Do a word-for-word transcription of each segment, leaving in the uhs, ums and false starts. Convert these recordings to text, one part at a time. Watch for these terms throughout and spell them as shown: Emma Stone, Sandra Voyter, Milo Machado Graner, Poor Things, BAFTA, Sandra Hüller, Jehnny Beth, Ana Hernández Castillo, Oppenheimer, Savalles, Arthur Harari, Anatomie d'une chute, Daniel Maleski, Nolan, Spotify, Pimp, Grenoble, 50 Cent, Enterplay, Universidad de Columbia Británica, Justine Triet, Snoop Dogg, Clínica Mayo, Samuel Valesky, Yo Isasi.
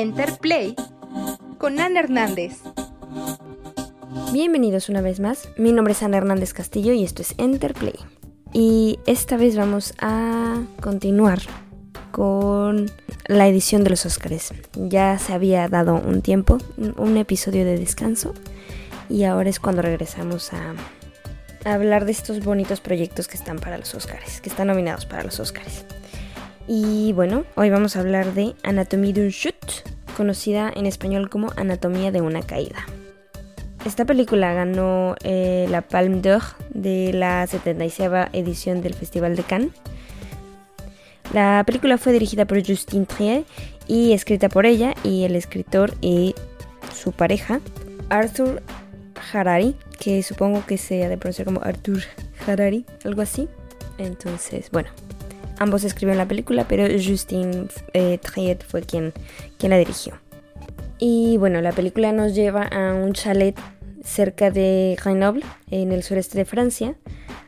Enterplay con Ana Hernández. Bienvenidos una vez más, mi nombre es Ana Hernández Castillo y esto es Enterplay. Y esta vez vamos a continuar con la edición de los Óscares. Ya se había dado un tiempo, un episodio de descanso, y ahora es cuando regresamos a hablar de estos bonitos proyectos que están para los Óscares, que están nominados para los Óscares. Y bueno, hoy vamos a hablar de Anatomie d'une chute, conocida en español como Anatomía de una caída. Esta película ganó eh, la Palme d'Or de la setenta y seis edición del Festival de Cannes. La película fue dirigida por Justine Triet y escrita por ella y el escritor y su pareja, Arthur Harari, que supongo que se ha de pronunciar como Arthur Harari, algo así. Entonces, bueno, ambos escribieron la película, pero Justine eh, Triet fue quien, quien la dirigió. Y bueno, la película nos lleva a un chalet cerca de Grenoble, en el sureste de Francia.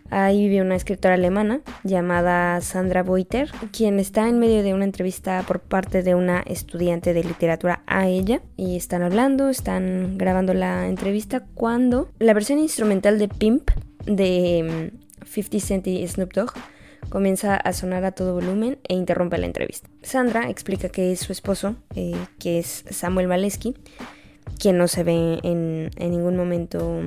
Ahí vive una escritora alemana llamada Sandra Voyter, quien está en medio de una entrevista por parte de una estudiante de literatura a ella. Y están hablando, están grabando la entrevista cuando la versión instrumental de Pimp de cincuenta Cent y Snoop Dogg comienza a sonar a todo volumen e interrumpe la entrevista. Sandra explica que es su esposo, eh, que es Samuel Valesky, quien no se ve en, en ningún momento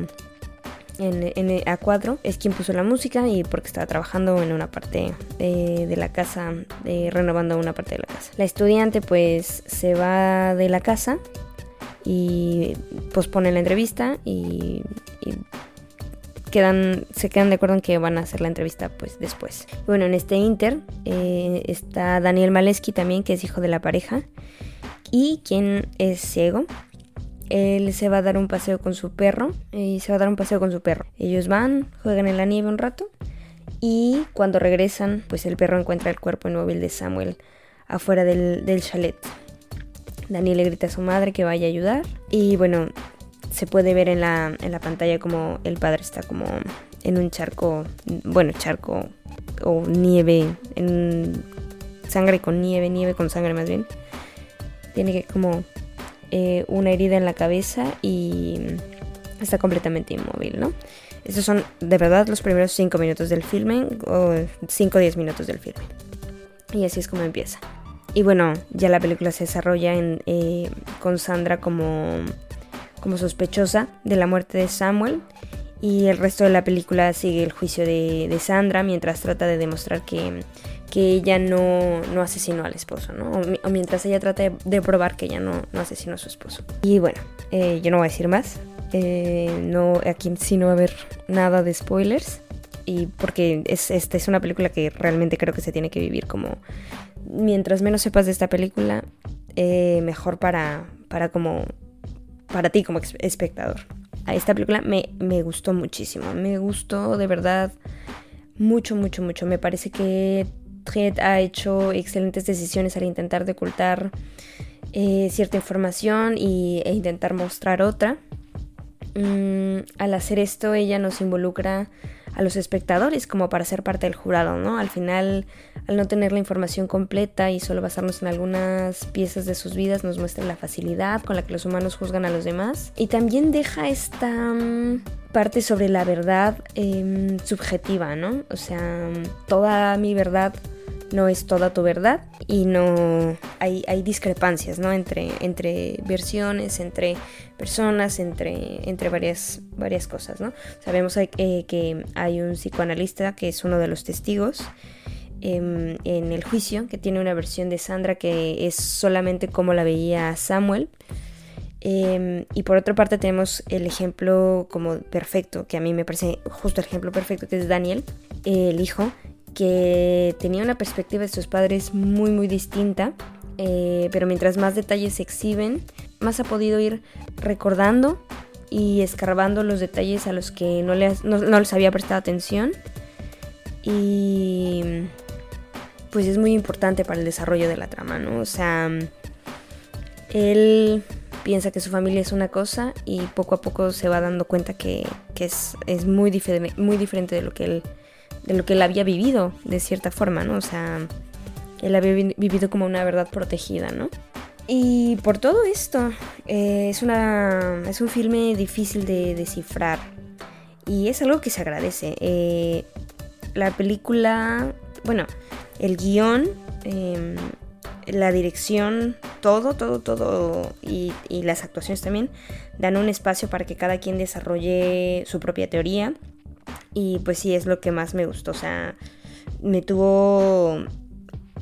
en, en, a cuadro. Es quien puso la música y porque estaba trabajando en una parte eh, de la casa, eh, renovando una parte de la casa. La estudiante pues se va de la casa y pospone la entrevista y... y Quedan, se quedan de acuerdo en que van a hacer la entrevista pues después. Bueno, en este inter eh, está Daniel Maleski también, que es hijo de la pareja y quien es ciego. Él se va a dar un paseo con su perro y se va a dar un paseo con su perro. Ellos van, juegan en la nieve un rato y cuando regresan, pues el perro encuentra el cuerpo inmóvil de Samuel afuera del, del chalet. Daniel le grita a su madre que vaya a ayudar y bueno, se puede ver en la, en la pantalla como el padre está como en un charco, bueno, charco o nieve, en sangre con nieve, nieve con sangre más bien. Tiene como eh, una herida en la cabeza y está completamente inmóvil, ¿no? Estos son de verdad los primeros cinco minutos del filme, o cinco o diez minutos del filme. Y así es como empieza. Y bueno, ya la película se desarrolla en, eh, con Sandra como... como sospechosa de la muerte de Samuel y el resto de la película sigue el juicio de, de Sandra mientras trata de demostrar que, que ella no, no asesinó al esposo, ¿no? O, o mientras ella trata de, de probar que ella no, no asesinó a su esposo. Y bueno, eh, yo no voy a decir más, eh, no, aquí sí no va a haber nada de spoilers y porque es, esta es una película que realmente creo que se tiene que vivir como... Mientras menos sepas de esta película, eh, mejor para, para como... para ti como espectador. A esta película me, me gustó muchísimo. Me gustó de verdad mucho, mucho, mucho. Me parece que Triet ha hecho excelentes decisiones al intentar de ocultar eh, cierta información y, e intentar mostrar otra. Mm, al hacer esto ella nos involucra a los espectadores como para ser parte del jurado, ¿no? Al final, al no tener la información completa y solo basarnos en algunas piezas de sus vidas, nos muestra la facilidad con la que los humanos juzgan a los demás. Y también deja esta um, parte sobre la verdad eh, subjetiva, ¿no? O sea, toda mi verdad no es toda tu verdad y no hay, hay discrepancias, ¿no? Entre, entre versiones, entre personas, entre, entre varias, varias cosas, ¿no? Sabemos eh, que hay un psicoanalista que es uno de los testigos eh, en el juicio, que tiene una versión de Sandra que es solamente como la veía Samuel. Eh, y por otra parte tenemos el ejemplo como perfecto, que a mí me parece justo el ejemplo perfecto, que es Daniel, eh, el hijo, que tenía una perspectiva de sus padres muy muy distinta, eh, pero mientras más detalles se exhiben, más ha podido ir recordando y escarbando los detalles a los que no les, no, no les había prestado atención, y pues es muy importante para el desarrollo de la trama, ¿no? O sea, él piensa que su familia es una cosa y poco a poco se va dando cuenta que, que es, es muy, difer- muy diferente de lo que él de lo que él había vivido, de cierta forma, ¿no? O sea, él había vivido como una verdad protegida, ¿no? Y por todo esto, eh, es, una, es un filme difícil de descifrar. Y es algo que se agradece. Eh, la película, bueno, el guión, eh, la dirección, todo, todo, todo, y, y las actuaciones también, dan un espacio para que cada quien desarrolle su propia teoría. Y pues sí, es lo que más me gustó. O sea, me tuvo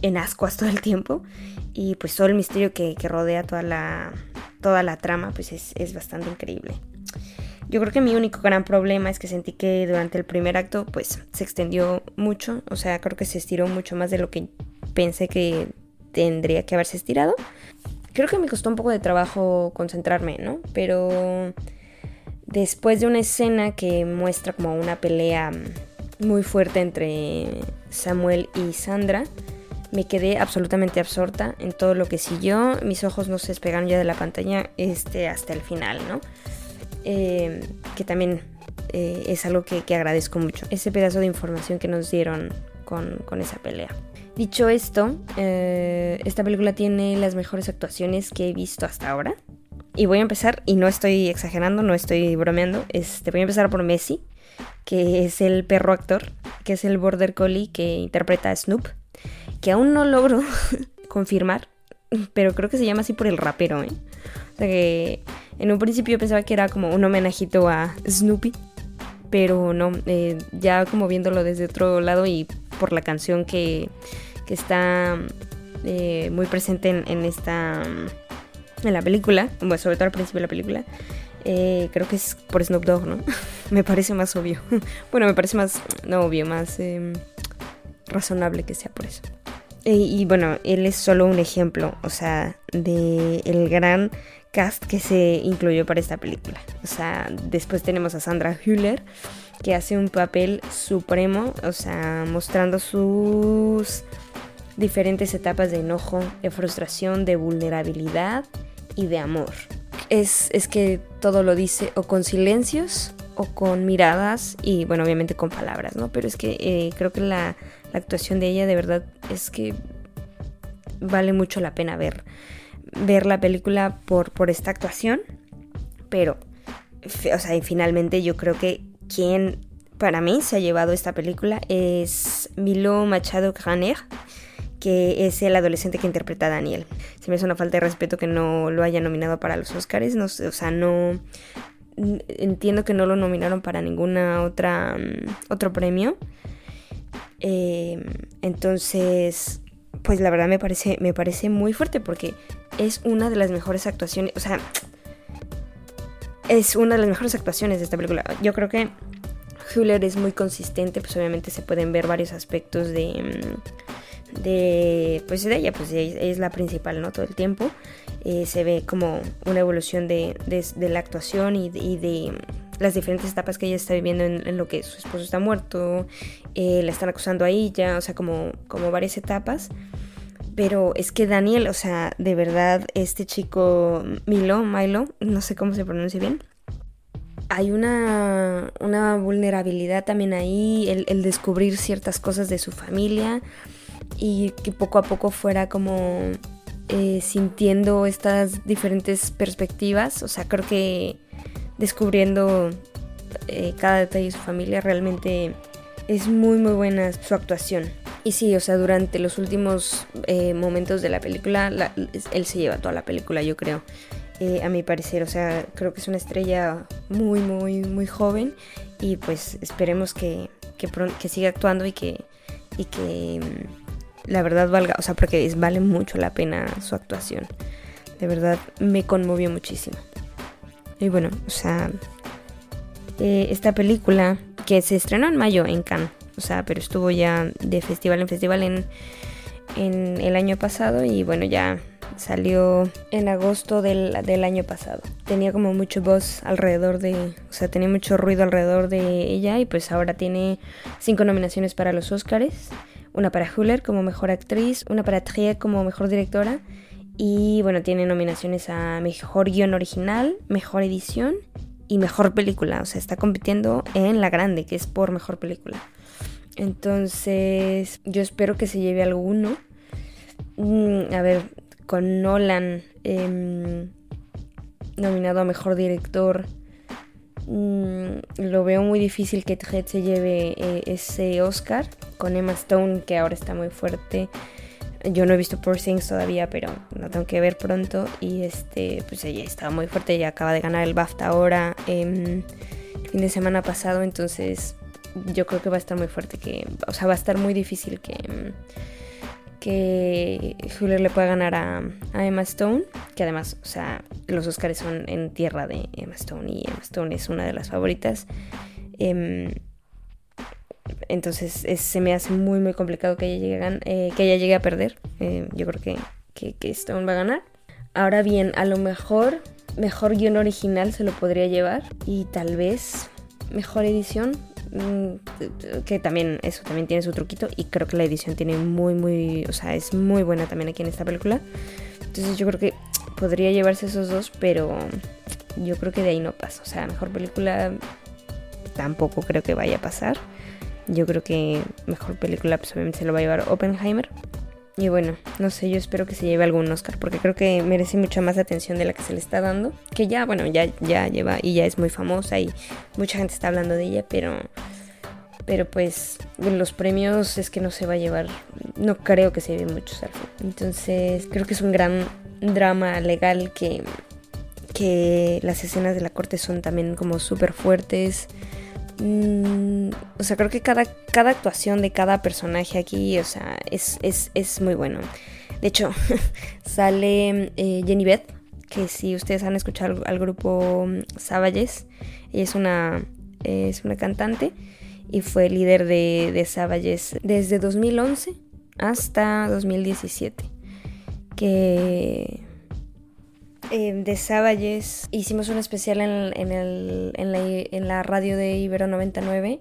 en ascuas todo el tiempo. Y pues todo el misterio que, que rodea toda la, toda la trama, pues es, es bastante increíble. Yo creo que mi único gran problema es que sentí que durante el primer acto, pues, se extendió mucho. O sea, creo que se estiró mucho más de lo que pensé que tendría que haberse estirado. Creo que me costó un poco de trabajo concentrarme, ¿no? Pero después de una escena que muestra como una pelea muy fuerte entre Samuel y Sandra, me quedé absolutamente absorta en todo lo que siguió. Mis ojos no se despegaron ya de la pantalla este, hasta el final, ¿no? Eh, que también eh, es algo que, que agradezco mucho. Ese pedazo de información que nos dieron con, con esa pelea. Dicho esto, eh, esta película tiene las mejores actuaciones que he visto hasta ahora. Y voy a empezar, y no estoy exagerando, no estoy bromeando, este, voy a empezar por Messi, que es el perro actor, que es el Border Collie que interpreta a Snoop, que aún no logro confirmar, pero creo que se llama así por el rapero, ¿eh? O sea que en un principio yo pensaba que era como un homenajito a Snoopy, pero no, eh, ya como viéndolo desde otro lado y por la canción que, que está eh, muy presente en, en esta... en la película, bueno, sobre todo al principio de la película, eh, creo que es por Snoop Dogg, ¿no? Me parece más obvio. Bueno, me parece más, no obvio, más eh, razonable que sea por eso. E- y bueno, él es solo un ejemplo, o sea, de el gran cast que se incluyó para esta película. O sea, después tenemos a Sandra Hüller, que hace un papel supremo, o sea, mostrando sus diferentes etapas de enojo, de frustración, de vulnerabilidad y de amor. Es, es que todo lo dice o con silencios o con miradas y, bueno, obviamente con palabras, ¿no? Pero es que eh, creo que la, la actuación de ella de verdad es que vale mucho la pena ver, ver la película por, por esta actuación. Pero, o sea, y finalmente yo creo que quien para mí se ha llevado esta película es Milo Machado Graner, que es el adolescente que interpreta a Daniel. Se me hace una falta de respeto que no lo haya nominado para los Oscars. No sé, o sea, no... Entiendo que no lo nominaron para ninguna otra... Um, otro premio. Eh, entonces, pues la verdad me parece, me parece muy fuerte porque es una de las mejores actuaciones... O sea, es una de las mejores actuaciones de esta película. Yo creo que Hüller es muy consistente. Pues obviamente se pueden ver varios aspectos de... Um, de pues de ella, pues ella es la principal, ¿no? Todo el tiempo eh, se ve como una evolución de, de, de la actuación y de, y de las diferentes etapas que ella está viviendo en, en lo que su esposo está muerto, eh, la están acusando a ella, o sea, como, como varias etapas. Pero es que Daniel, o sea, de verdad, este chico Milo, Milo, no sé cómo se pronuncia bien. Hay una, una vulnerabilidad también ahí, el, el descubrir ciertas cosas de su familia y que poco a poco fuera como eh, sintiendo estas diferentes perspectivas. O sea, creo que descubriendo eh, cada detalle de su familia, realmente es muy muy buena su actuación. Y sí, o sea, durante los últimos eh, momentos de la película, la, él se lleva toda la película, yo creo, eh, a mi parecer. O sea, creo que es una estrella muy muy muy joven y pues esperemos que, que, que siga actuando y que, y que la verdad valga, o sea, porque es, vale mucho la pena su actuación. De verdad, me conmovió muchísimo. Y bueno, o sea, eh, esta película que se estrenó en mayo en Cannes, o sea, pero estuvo ya de festival en festival en, en el año pasado y bueno, ya salió en agosto del, del año pasado. Tenía como mucho buzz alrededor de... O sea, tenía mucho ruido alrededor de ella y pues ahora tiene cinco nominaciones para los Oscars. Una para Hüller como mejor actriz, una para Triet como mejor directora y bueno, tiene nominaciones a mejor guión original, mejor edición y mejor película. O sea, está compitiendo en la grande, que es por mejor película. Entonces, yo espero que se lleve alguno. Mm, a ver, con Nolan, eh, nominado a Mejor Director. Mm, lo veo muy difícil que Triet se lleve eh, ese Oscar, con Emma Stone, que ahora está muy fuerte. Yo no he visto Poor Things todavía, pero la tengo que ver pronto. Y este, pues ella está muy fuerte, ella acaba de ganar el BAFTA ahora, eh, el fin de semana pasado. Entonces yo creo que va a estar muy fuerte, que, o sea, va a estar muy difícil que, que Hüller le pueda ganar a, a Emma Stone. Que además, o sea, los Oscars son en tierra de Emma Stone, y Emma Stone es una de las favoritas. Eh, Entonces es, se me hace muy muy complicado que ella llegue a, eh, que ella llegue a perder. Eh, yo creo que, que, que Stone va a ganar. Ahora bien, a lo mejor mejor guión original se lo podría llevar, y tal vez mejor edición, que también eso también tiene su truquito, y creo que la edición tiene muy muy, o sea, es muy buena también aquí en esta película. Entonces yo creo que podría llevarse esos dos, pero yo creo que de ahí no pasa. O sea, mejor película tampoco creo que vaya a pasar. Yo creo que mejor película pues obviamente se lo va a llevar Oppenheimer. Y bueno, no sé, yo espero que se lleve algún Oscar, porque creo que merece mucha más atención de la que se le está dando. Que ya, bueno, ya, ya lleva y ya es muy famosa y mucha gente está hablando de ella, pero, pero pues los premios es que no se va a llevar, no creo que se lleve muchos al fin. Entonces creo que es un gran drama legal, que, que las escenas de la corte son también como súper fuertes. Mm, o sea, creo que cada, cada actuación de cada personaje aquí, o sea, es, es, es muy bueno. De hecho, sale eh, Jehnny Beth, que si ustedes han escuchado al, al grupo Savalles, ella es una, eh, es una cantante y fue líder de, de Savalles desde dos mil once hasta dos mil diecisiete. Que... Eh, de Savalles hicimos un especial en, en, el, en, la, en la radio de Ibero noventa y nueve,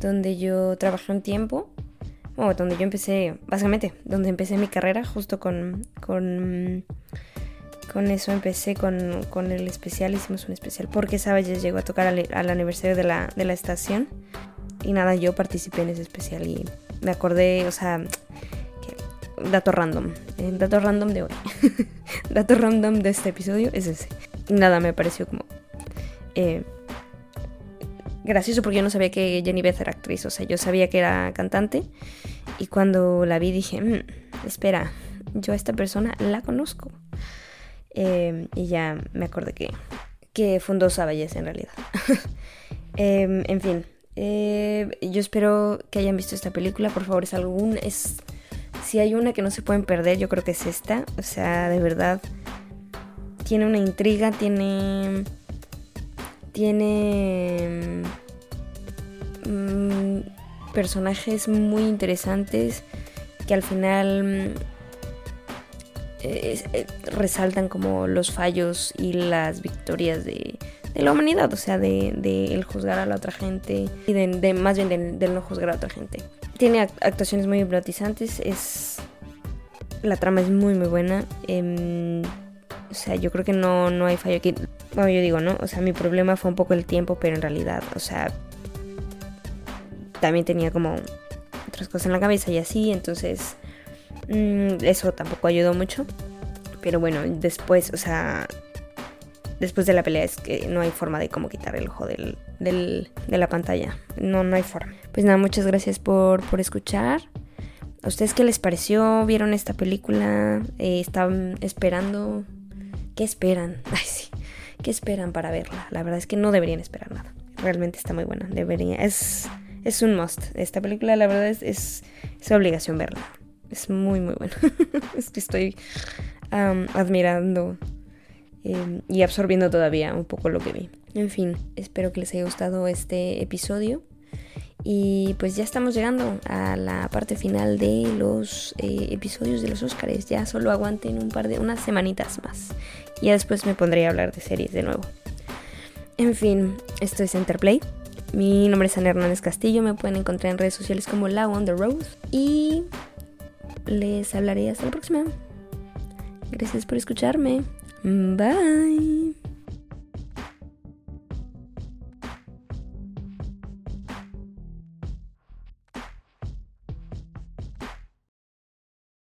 donde yo trabajé un tiempo, bueno, donde yo empecé, básicamente, donde empecé mi carrera, justo con con, con eso empecé, con, con el especial, hicimos un especial, porque Savalles llegó a tocar al, al aniversario de la, de la estación, y nada, yo participé en ese especial y me acordé, o sea... Dato random, el dato random de hoy, dato random de este episodio es ese. Nada, me pareció como eh, gracioso, porque yo no sabía que Jehnny Beth era actriz, o sea, yo sabía que era cantante, y cuando la vi dije, mmm, espera, yo a esta persona la conozco, eh, y ya me acordé que, que fundó Savalles en realidad. eh, en fin, eh, yo espero que hayan visto esta película, por favor, es algún... es Si hay una que no se pueden perder, yo creo que es esta. O sea, de verdad, tiene una intriga, tiene... Tiene... Mmm, personajes muy interesantes que al final eh, eh, resaltan como los fallos y las victorias de, de la humanidad. O sea, de, de el juzgar a la otra gente y de, de más bien del de no juzgar a la otra gente. Tiene actuaciones muy hipnotizantes, es... la trama es muy muy buena, eh, o sea, yo creo que no, no hay fallo aquí. Bueno, yo digo, ¿no? O sea, mi problema fue un poco el tiempo, pero en realidad, o sea, también tenía como otras cosas en la cabeza y así, entonces mmm, eso tampoco ayudó mucho. Pero bueno, después, o sea, después de la pelea es que no hay forma de cómo quitar el ojo del, del, de la pantalla. No, no hay forma. Pues nada, muchas gracias por, por escuchar. ¿A ustedes qué les pareció? ¿Vieron esta película? Eh, ¿Estaban esperando? ¿Qué esperan? Ay, sí. ¿Qué esperan para verla? La verdad es que no deberían esperar nada. Realmente está muy buena. Debería. Es, es un must. Esta película, la verdad, es, es, es obligación verla. Es muy, muy buena. Es que estoy um, admirando... Eh, y absorbiendo todavía un poco lo que vi. En fin, espero que les haya gustado este episodio. Y pues ya estamos llegando a la parte final de los eh, episodios de los Óscares. Ya solo aguanten un par de unas semanitas más. Y ya después me pondré a hablar de series de nuevo. En fin, esto es Interplay. Mi nombre es Ana Hernández Castillo. Me pueden encontrar en redes sociales como La On The Road. Y les hablaré hasta la próxima. Gracias por escucharme. Bye.